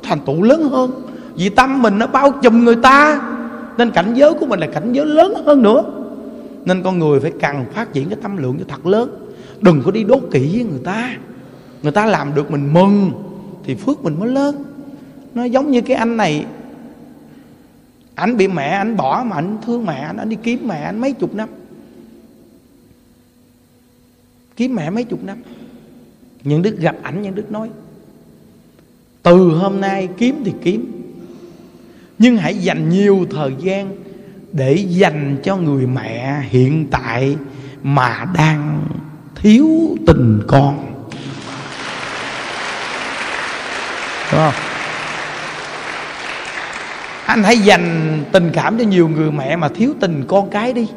thành tựu lớn hơn. Vì tâm mình nó bao trùm người ta, nên cảnh giới của mình là cảnh giới lớn hơn nữa. Nên con người phải càng phát triển cái tâm lượng cho thật lớn, đừng có đi đố kỵ với người ta. Người ta làm được mình mừng thì phước mình mới lớn. Nó giống như cái anh này, ảnh bị mẹ ảnh bỏ mà ảnh thương mẹ ảnh, ảnh đi kiếm mẹ ảnh mấy chục năm, kiếm mẹ mấy chục năm. Nhuận Đức gặp ảnh, Nhuận Đức nói: từ hôm nay kiếm thì kiếm, nhưng hãy dành nhiều thời gian để dành cho người mẹ hiện tại mà đang thiếu tình con. Đúng không? Anh hãy dành tình cảm cho nhiều người mẹ mà thiếu tình con cái đi,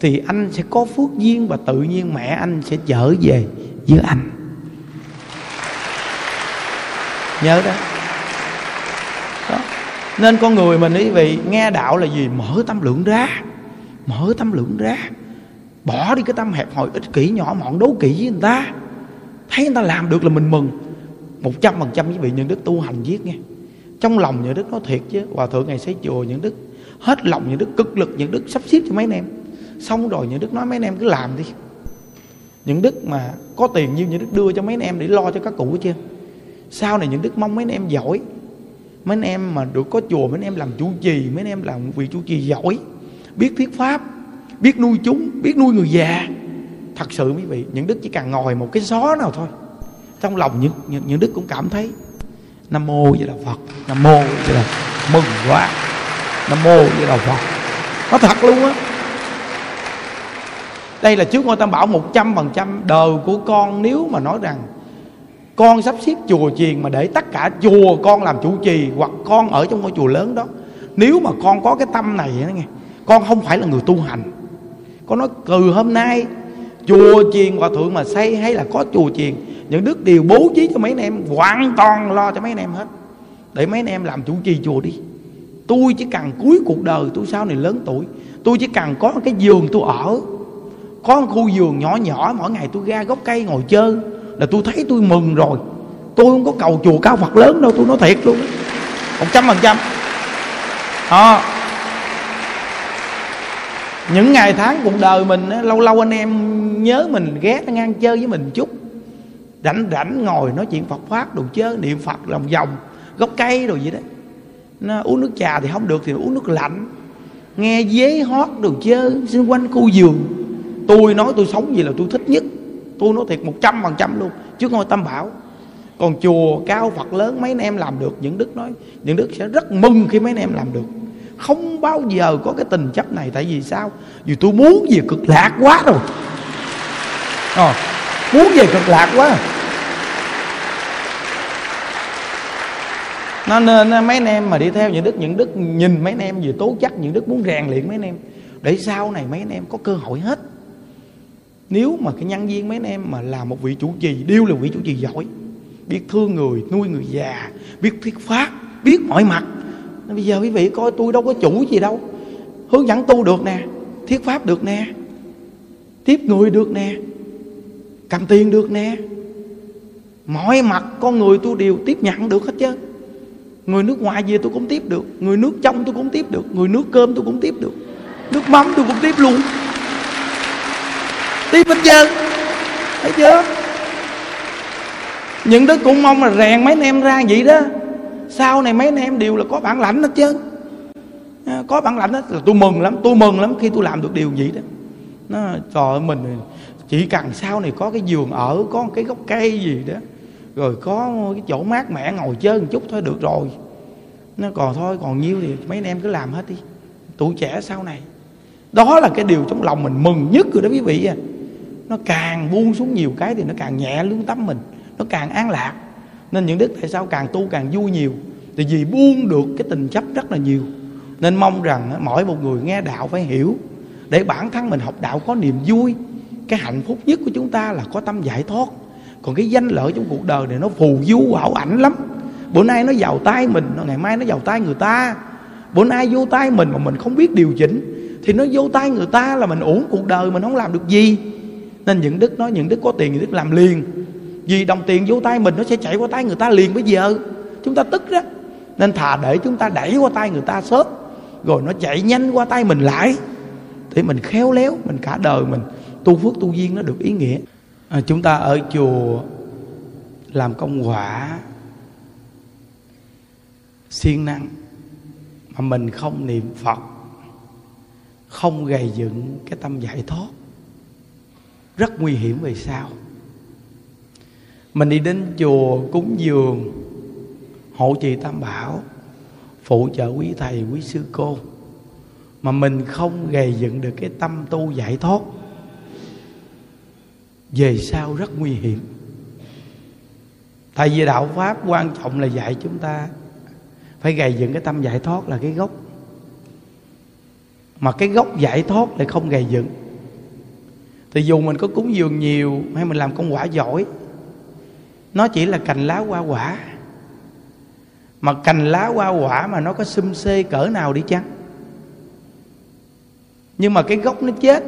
thì anh sẽ có phước duyên và tự nhiên mẹ anh sẽ trở về với anh. Nhớ đó. Đó. Nên con người mình quý vị, nghe đạo là gì? Mở tâm lượng ra. Mở tâm lượng ra. Bỏ đi cái tâm hẹp hòi ích kỷ nhỏ mọn đố kỵ với người ta. Thấy người ta làm được là mình mừng 100% quý vị. Nhuận Đức tu hành viết nghe, trong lòng Nhuận Đức nói thiệt chứ, Hòa Thượng ngày xây chùa Nhuận Đức hết lòng, Nhuận Đức cực lực, Nhuận Đức sắp xếp cho mấy anh em. Xong rồi Nhuận Đức nói mấy anh em cứ làm đi. Nhuận Đức mà có tiền như Nhuận Đức đưa cho mấy anh em để lo cho các cụ hết trơn. Sau này Nhuận Đức mong mấy anh em giỏi, mấy anh em mà được có chùa, mấy anh em làm chủ trì, mấy anh em làm vị chủ trì giỏi, biết thuyết pháp, biết nuôi chúng, biết nuôi người già. Thật sự quý vị, Nhuận Đức chỉ cần ngồi một cái xó nào thôi, trong lòng Nhuận Đức cũng cảm thấy Nam Mô Di Đà Phật, Nam Mô Di Đà Phật, mừng quá, Nam Mô Di Đà Phật. Nó thật luôn á. Đây là trước ngôi Tam Bảo 100%. Đời của con nếu mà nói rằng con sắp xếp chùa chiền mà để tất cả chùa con làm chủ trì, hoặc con ở trong ngôi chùa lớn đó, nếu mà con có cái tâm này nghe, con không phải là người tu hành. Con nói từ hôm nay chùa chiền Hòa Thượng mà xây hay là có chùa chiền, những Đức đều bố trí cho mấy anh em, hoàn toàn lo cho mấy anh em hết, để mấy anh em làm chủ trì chùa đi. Tôi chỉ cần cuối cuộc đời tôi sau này lớn tuổi, tôi chỉ cần có cái giường tôi ở, có một khu vườn nhỏ nhỏ, mỗi ngày tôi ra gốc cây ngồi chơi là tôi thấy tôi mừng rồi. Tôi không có cầu chùa cao Phật lớn đâu, tôi nói thiệt luôn, 100%. Những ngày tháng cuộc đời mình, lâu lâu anh em nhớ mình, ghé ngang chơi với mình chút, rảnh rảnh ngồi nói chuyện Phật pháp đồ chơi, niệm Phật lòng vòng gốc cây đồ vậy đó. Nó uống nước trà thì không được thì uống nước lạnh, nghe dế hót đồ chơi xung quanh khu vườn. Tôi nói tôi sống gì là tôi thích nhất, tôi nói thiệt 100% luôn, trước ngôi Tam Bảo. Còn chùa cao Phật lớn mấy anh em làm được, Nhuận Đức nói Nhuận Đức sẽ rất mừng khi mấy anh em làm được. Không bao giờ có cái tình chấp này. Tại vì sao? Vì tôi muốn về cực lạc quá rồi. Muốn về cực lạc quá. Nó nên mấy anh em mà đi theo Nhuận Đức nhìn mấy anh em về tố chất, Nhuận Đức muốn rèn luyện mấy anh em để sau này mấy anh em có cơ hội hết. Nếu mà cái nhân viên mấy anh em mà làm một vị chủ trì, đều là vị chủ trì giỏi, biết thương người, nuôi người già, biết thuyết pháp, biết mọi mặt. Bây giờ quý vị coi, tôi đâu có chủ gì đâu, hướng dẫn tu được nè, thuyết pháp được nè, tiếp người được nè, cầm tiền được nè, mọi mặt con người tôi đều tiếp nhận được hết chứ. Người nước ngoài về tôi cũng tiếp được, người nước trong tôi cũng tiếp được, người nước cơm tôi cũng tiếp được, nước mắm tôi cũng tiếp luôn, tiếp hết trơn, thấy chưa? Những đứa cũng mong là rèn mấy anh em ra vậy đó, sau này mấy anh em đều là có bản lãnh hết trơn. Có bản lãnh hết là tôi mừng lắm. Tôi mừng lắm khi tôi làm được điều gì đó. Trời ơi, mình chỉ cần sau này có cái giường ở, có cái gốc cây gì đó, rồi có cái chỗ mát mẻ ngồi chơi một chút thôi được rồi. Nó còn thôi, còn nhiêu thì mấy anh em cứ làm hết đi, tuổi trẻ sau này. Đó là cái điều trong lòng mình mừng nhất rồi đó quý vị à. Nó càng buông xuống nhiều cái thì nó càng nhẹ lương tâm mình, nó càng an lạc. Nên những đức tại sao càng tu càng vui nhiều? Tại vì buông được cái tình chấp rất là nhiều. Nên mong rằng mỗi một người nghe đạo phải hiểu, để bản thân mình học đạo có niềm vui. Cái hạnh phúc nhất của chúng ta là có tâm giải thoát. Còn cái danh lợi trong cuộc đời này nó phù du ảo ảnh lắm. Bữa nay nó vào tay mình, ngày mai nó vào tay người ta. Bữa nay vô tay mình mà mình không biết điều chỉnh thì nó vô tay người ta là mình uổng cuộc đời, mình không làm được gì. Nên những đức nói, những đức có tiền, những đức làm liền. Vì đồng tiền vô tay mình nó sẽ chạy qua tay người ta liền bây giờ. Chúng ta tức đó. Nên thà để chúng ta đẩy qua tay người ta sớm, rồi nó chạy nhanh qua tay mình lại, thì mình khéo léo, mình cả đời mình tu phước tu duyên nó được ý nghĩa. Chúng ta ở chùa làm công quả siêng năng mà mình không niệm Phật, không gầy dựng cái tâm giải thoát, rất nguy hiểm về sau. Mình đi đến chùa cúng dường, hộ trì tam bảo, phụ trợ quý thầy quý sư cô, mà mình không gầy dựng được cái tâm tu giải thoát, về sau rất nguy hiểm. Tại vì đạo pháp quan trọng là dạy chúng ta phải gầy dựng cái tâm giải thoát là cái gốc. Mà cái gốc giải thoát lại không gầy dựng thì dù mình có cúng dường nhiều hay mình làm công quả giỏi, nó chỉ là cành lá hoa quả. Mà cành lá hoa quả mà nó có xum xê cỡ nào đi chăng, nhưng mà cái gốc nó chết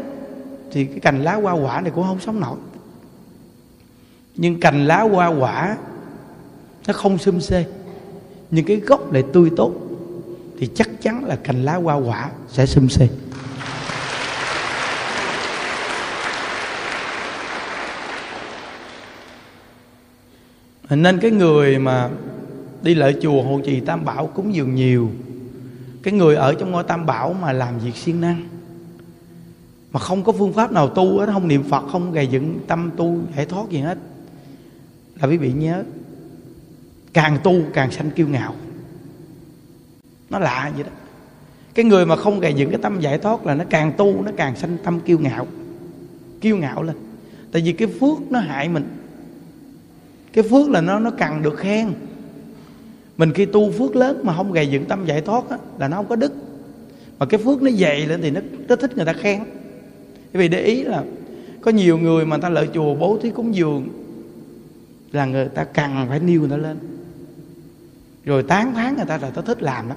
thì cái cành lá hoa quả này cũng không sống nổi. Nhưng cành lá hoa quả nó không xum xê, nhưng cái gốc lại tươi tốt, thì chắc chắn là cành lá hoa quả sẽ xum xê. Nên cái người mà đi lại chùa hộ trì tam bảo cúng dường nhiều, cái người ở trong ngôi tam bảo mà làm việc siêng năng mà không có phương pháp nào tu hết, không niệm Phật, không gầy dựng tâm tu giải thoát gì hết, là quý vị nhớ, càng tu càng sanh kiêu ngạo. Nó lạ vậy đó. Cái người mà không gầy dựng cái tâm giải thoát là nó càng tu nó càng sanh tâm kiêu ngạo, kiêu ngạo lên. Tại vì cái phước nó hại mình. Cái phước là nó cần được khen. Mình khi tu phước lớn mà không gầy dựng tâm giải thoát á, là nó không có đức. Mà cái phước nó dày lên thì nó thích người ta khen. Vì để ý là có nhiều người mà người ta lợi chùa bố thí cúng dường là người ta cần phải nêu người ta lên, rồi tán thán người ta là ta thích làm đó.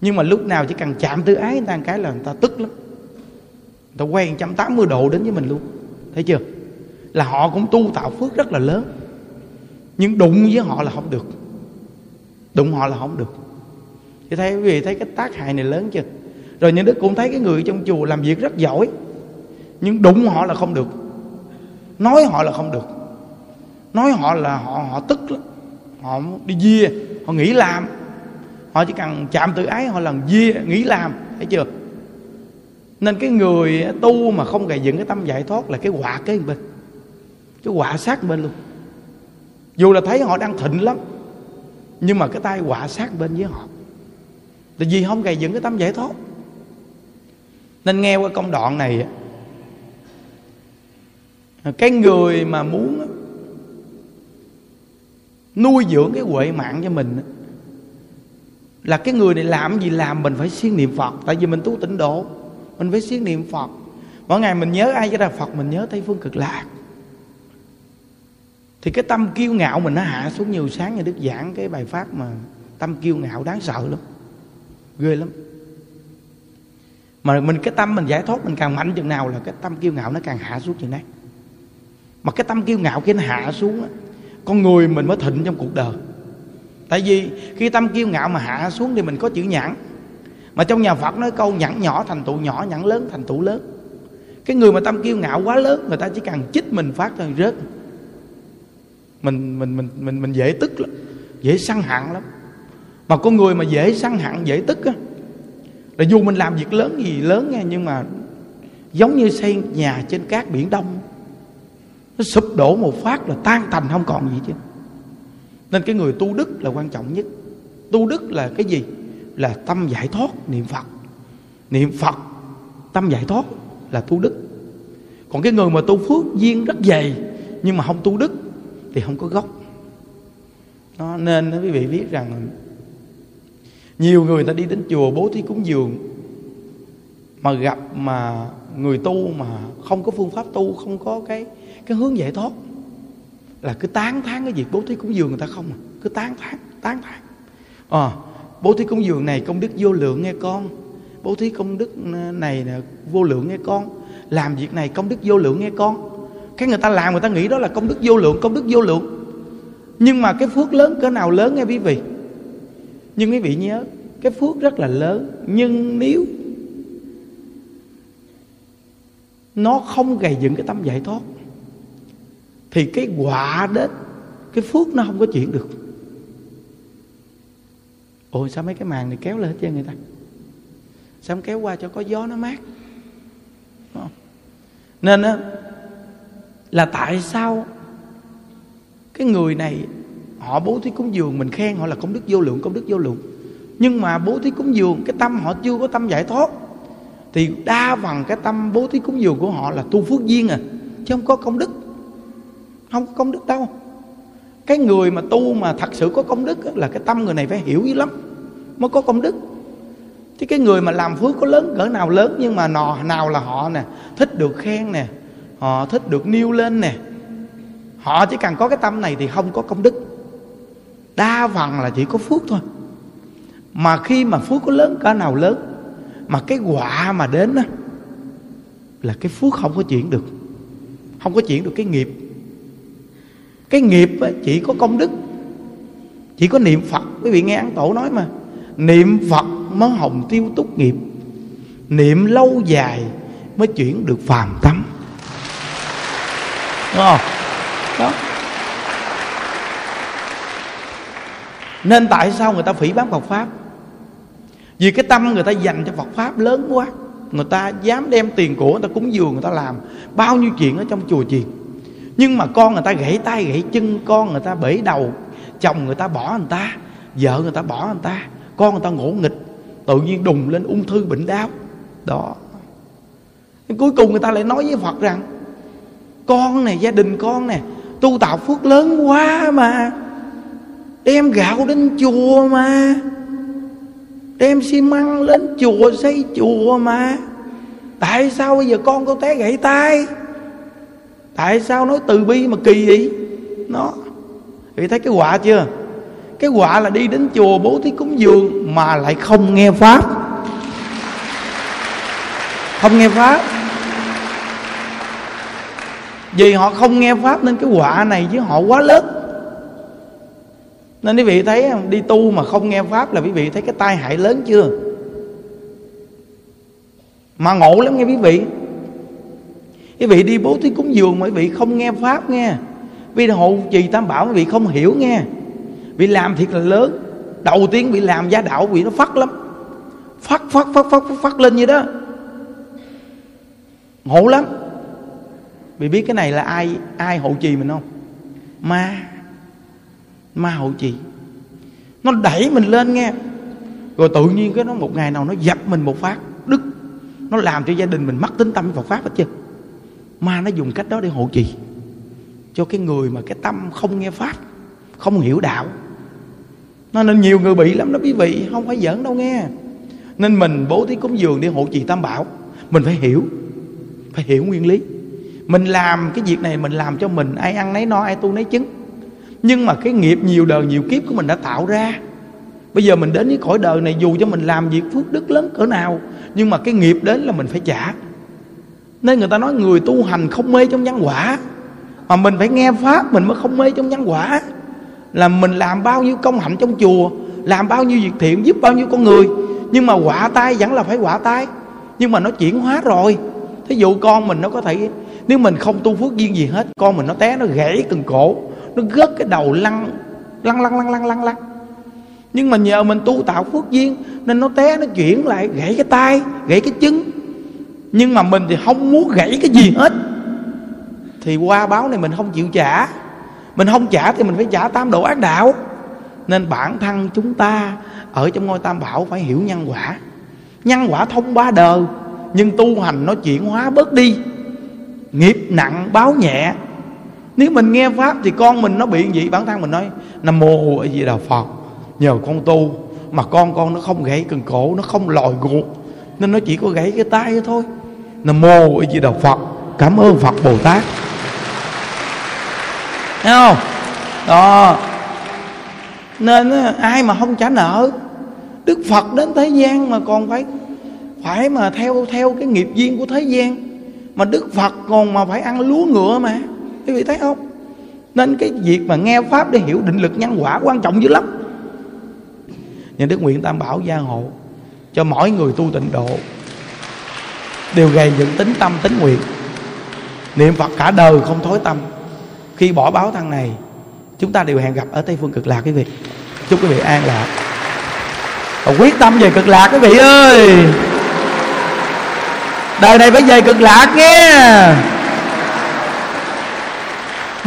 Nhưng mà lúc nào chỉ cần chạm tư ái người ta một cái là người ta tức lắm, người ta quay 180 độ đến với mình luôn. Thấy chưa? Là họ cũng tu tạo phước rất là lớn, nhưng đụng với họ là không được. Đụng họ là không được. Thì thấy quý vị thấy cái tác hại này lớn chưa? Rồi những đức cũng thấy cái người trong chùa làm việc rất giỏi, nhưng đụng họ là không được, nói họ là không được, nói họ là họ tức lắm. Họ đi dìa, họ nghỉ làm. Họ chỉ cần chạm tự ái họ lần dìa, nghỉ làm. Thấy chưa? Nên cái người tu mà không gầy dựng cái tâm giải thoát là cái quả kế bên, cái quả sát bên luôn. Dù là thấy họ đang thịnh lắm, nhưng mà cái tai quả sát bên với họ, tại vì không gầy dựng cái tâm giải thoát. Nên nghe qua công đoạn này, cái người mà muốn nuôi dưỡng cái huệ mạng cho mình là cái người này làm gì làm mình phải siêng niệm Phật. Tại vì mình tu tịnh độ, mình phải siêng niệm Phật. Mỗi ngày mình nhớ ai cho ra Phật, mình nhớ Tây Phương Cực Lạc, thì cái tâm kiêu ngạo mình nó hạ xuống nhiều. Sáng như Đức giảng cái bài pháp mà tâm kiêu ngạo đáng sợ lắm, ghê lắm. Mà mình cái tâm mình giải thoát mình càng mạnh chừng nào là cái tâm kiêu ngạo nó càng hạ xuống chừng đấy. Mà cái tâm kiêu ngạo kia nó hạ xuống á, con người mình mới thịnh trong cuộc đời. Tại vì khi tâm kiêu ngạo mà hạ xuống thì mình có chữ nhẫn. Mà trong nhà Phật nói câu nhẫn nhỏ thành tựu nhỏ, nhẫn lớn thành tựu lớn. Cái người mà tâm kiêu ngạo quá lớn, người ta chỉ cần chích mình phát cho rớt. Mình dễ tức lắm, dễ sân hận lắm. Mà con người mà dễ sân hận, dễ tức á, là dù mình làm việc lớn gì lớn nha, nhưng mà giống như xây nhà trên cát Biển Đông, nó sụp đổ một phát là tan tành không còn gì chứ. Nên cái người tu đức là quan trọng nhất. Tu đức là cái gì? Là tâm giải thoát, niệm Phật. Niệm Phật, tâm giải thoát là tu đức. Còn cái người mà tu phước duyên rất dày nhưng mà không tu đức thì không có gốc. Nên quý vị biết rằng Nhiều người ta đi đến chùa bố thí cúng dường mà gặp mà người tu mà không có phương pháp tu, không có cái hướng giải thoát, là cứ tán thán cái việc bố thí cúng dường người ta không à. Cứ tán thán bố thí cúng dường này công đức vô lượng nghe con, bố thí công đức này là vô lượng nghe con, làm việc này công đức vô lượng nghe con. Cái người ta làm người ta nghĩ đó là công đức vô lượng, công đức vô lượng. Nhưng mà cái phước lớn cỡ nào lớn nghe quý vị? Nhưng quý vị nhớ, cái phước rất là lớn, nhưng nếu nó không gầy dựng cái tâm giải thoát thì cái quả đến, cái phước nó không có chuyển được. Ôi sao mấy cái màn này kéo lên hết trơn người ta? Sao không kéo qua cho có gió nó mát? Đúng không? Nên á, là tại sao cái người này họ bố thí cúng dường, mình khen họ là công đức vô lượng, công đức vô lượng, nhưng mà bố thí cúng dường cái tâm họ chưa có tâm giải thoát, thì đa phần cái tâm bố thí cúng dường của họ là tu phước duyên à, chứ không có công đức. Không có công đức đâu. Cái người mà tu mà thật sự có công đức là cái tâm người này phải hiểu dữ lắm mới có công đức. Chứ cái người mà làm phước có lớn cỡ nào lớn, nhưng mà nào là họ nè thích được khen nè, họ thích được nêu lên nè, họ chỉ cần có cái tâm này thì không có công đức. Đa phần là chỉ có phước thôi. Mà khi mà phước có lớn cỡ nào lớn mà cái quả mà đến đó, là cái phước không có chuyển được, không có chuyển được cái nghiệp. Cái nghiệp chỉ có công đức, chỉ có niệm Phật. Quý vị nghe An Tổ nói mà, niệm Phật mới hồng tiêu túc nghiệp, niệm lâu dài mới chuyển được phàm tâm. Đúng không? Đó. Nên tại sao người ta phỉ báng Phật Pháp? Vì cái tâm người ta dành cho Phật Pháp lớn quá. Người ta dám đem tiền của người ta cúng dường, người ta làm bao nhiêu chuyện ở trong chùa chiền. Nhưng mà con người ta gãy tay gãy chân, con người ta bể đầu, chồng người ta bỏ người ta, vợ người ta bỏ người ta, con người ta ngỗ nghịch, tự nhiên đùng lên ung thư bệnh đau. Đó. Nhưng cuối cùng người ta lại nói với Phật rằng con này, gia đình con này tu tạo phước lớn quá mà, đem gạo đến chùa mà, đem xi măng lên chùa, xây chùa mà, tại sao bây giờ con có té gãy tay? Tại sao nói từ bi mà kỳ vậy? Nó thì thấy cái họa chưa? Cái họa là đi đến chùa bố thí cúng dường mà lại không nghe Pháp. Không nghe Pháp. Vì họ không nghe Pháp nên cái họa này với họ quá lớn. Nên quý vị thấy đi tu mà không nghe Pháp là quý vị thấy cái tai hại lớn chưa? Mà ngộ lắm nghe quý vị. Quý vị đi bố thí cúng dường mà quý vị không nghe Pháp nghe, vì hộ trì Tam Bảo quý vị không hiểu nghe, vì làm thiệt là lớn. Đầu tiên bị làm gia đạo quý vị nó phát lắm, Phát lên như đó. Ngộ lắm. Vì biết cái này là ai hộ trì mình không? Ma hộ trì. Nó đẩy mình lên nghe. Rồi tự nhiên cái nó một ngày nào nó dập mình một phát đứt. Nó làm cho gia đình mình mất tính tâm Phật Pháp hết chưa? Ma nó dùng cách đó để hộ trì cho cái người mà cái tâm không nghe Pháp, không hiểu đạo. Nên nhiều người bị lắm đó quý vị, không phải giỡn đâu nghe. Nên mình bố thí cúng dường để hộ trì Tam Bảo, mình phải hiểu nguyên lý. Mình làm cái việc này mình làm cho mình, ai ăn nấy no, ai tu nấy chứng. Nhưng mà cái nghiệp nhiều đời nhiều kiếp của mình đã tạo ra, bây giờ mình đến với cõi đời này, dù cho mình làm việc phước đức lớn cỡ nào, nhưng mà cái nghiệp đến là mình phải trả. Nên người ta nói người tu hành không mê trong nhân quả. Mà mình phải nghe Pháp mình mới không mê trong nhân quả. Là mình làm bao nhiêu công hạnh trong chùa, làm bao nhiêu việc thiện, giúp bao nhiêu con người, nhưng mà quả tai vẫn là phải quả tai. Nhưng mà nó chuyển hóa rồi. Thí dụ con mình nó có thể, nếu mình không tu phước duyên gì hết, con mình nó té, nó gãy cần cổ, nó gớt cái đầu lăn. Nhưng mà nhờ mình tu tạo phước duyên nên nó té, nó chuyển lại, gãy cái tai, gãy cái chân. Nhưng mà mình thì không muốn gãy cái gì hết, thì qua báo này mình không chịu trả. Mình không trả thì mình phải trả tam độ ác đạo. Nên bản thân chúng ta ở trong ngôi Tam Bảo phải hiểu nhân quả. Nhân quả thông ba đời, nhưng tu hành nó chuyển hóa bớt đi, nghiệp nặng báo nhẹ. Nếu mình nghe Pháp thì con mình nó bị gì, bản thân mình nói Nam Mô A Di Đà Phật, nhờ con tu mà con nó không gãy cần cổ, nó không lòi ruột, nên nó chỉ có gãy cái tay thôi. Nam mô A Di Đà Phật, cảm ơn Phật Bồ Tát. Thấy không? Đó. Nên ai mà không trả nợ, Đức Phật đến thế gian mà còn phải mà theo cái nghiệp duyên của thế gian, mà Đức Phật còn mà phải ăn lúa ngựa mà. Quý vị thấy không? Nên cái việc mà nghe pháp để hiểu định lực nhân quả quan trọng dữ lắm. Nhà Đức nguyện Tam Bảo gia hộ cho mỗi người tu tịnh độ đều gầy dựng tín tâm tín nguyện, niệm Phật cả đời không thối tâm. Khi bỏ báo thân này, chúng ta đều hẹn gặp ở Tây Phương Cực Lạc quý vị. Chúc quý vị an lạc, còn quyết tâm về Cực Lạc quý vị ơi. Đời này phải về Cực Lạc nghe.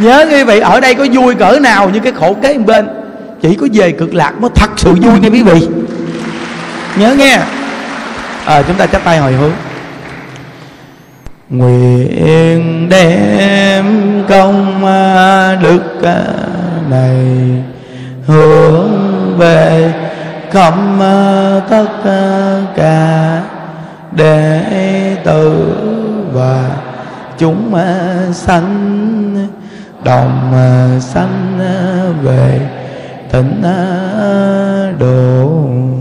Nhớ quý vị, ở đây có vui cỡ nào như cái khổ kế bên, chỉ có về Cực Lạc mới thật sự vui nghe quý vị. Nhớ nghe. Chúng ta chắp tay hồi hướng. Nguyện đem công đức này hướng về khắp tất cả đệ tử và chúng sanh đồng sanh về tịnh độ.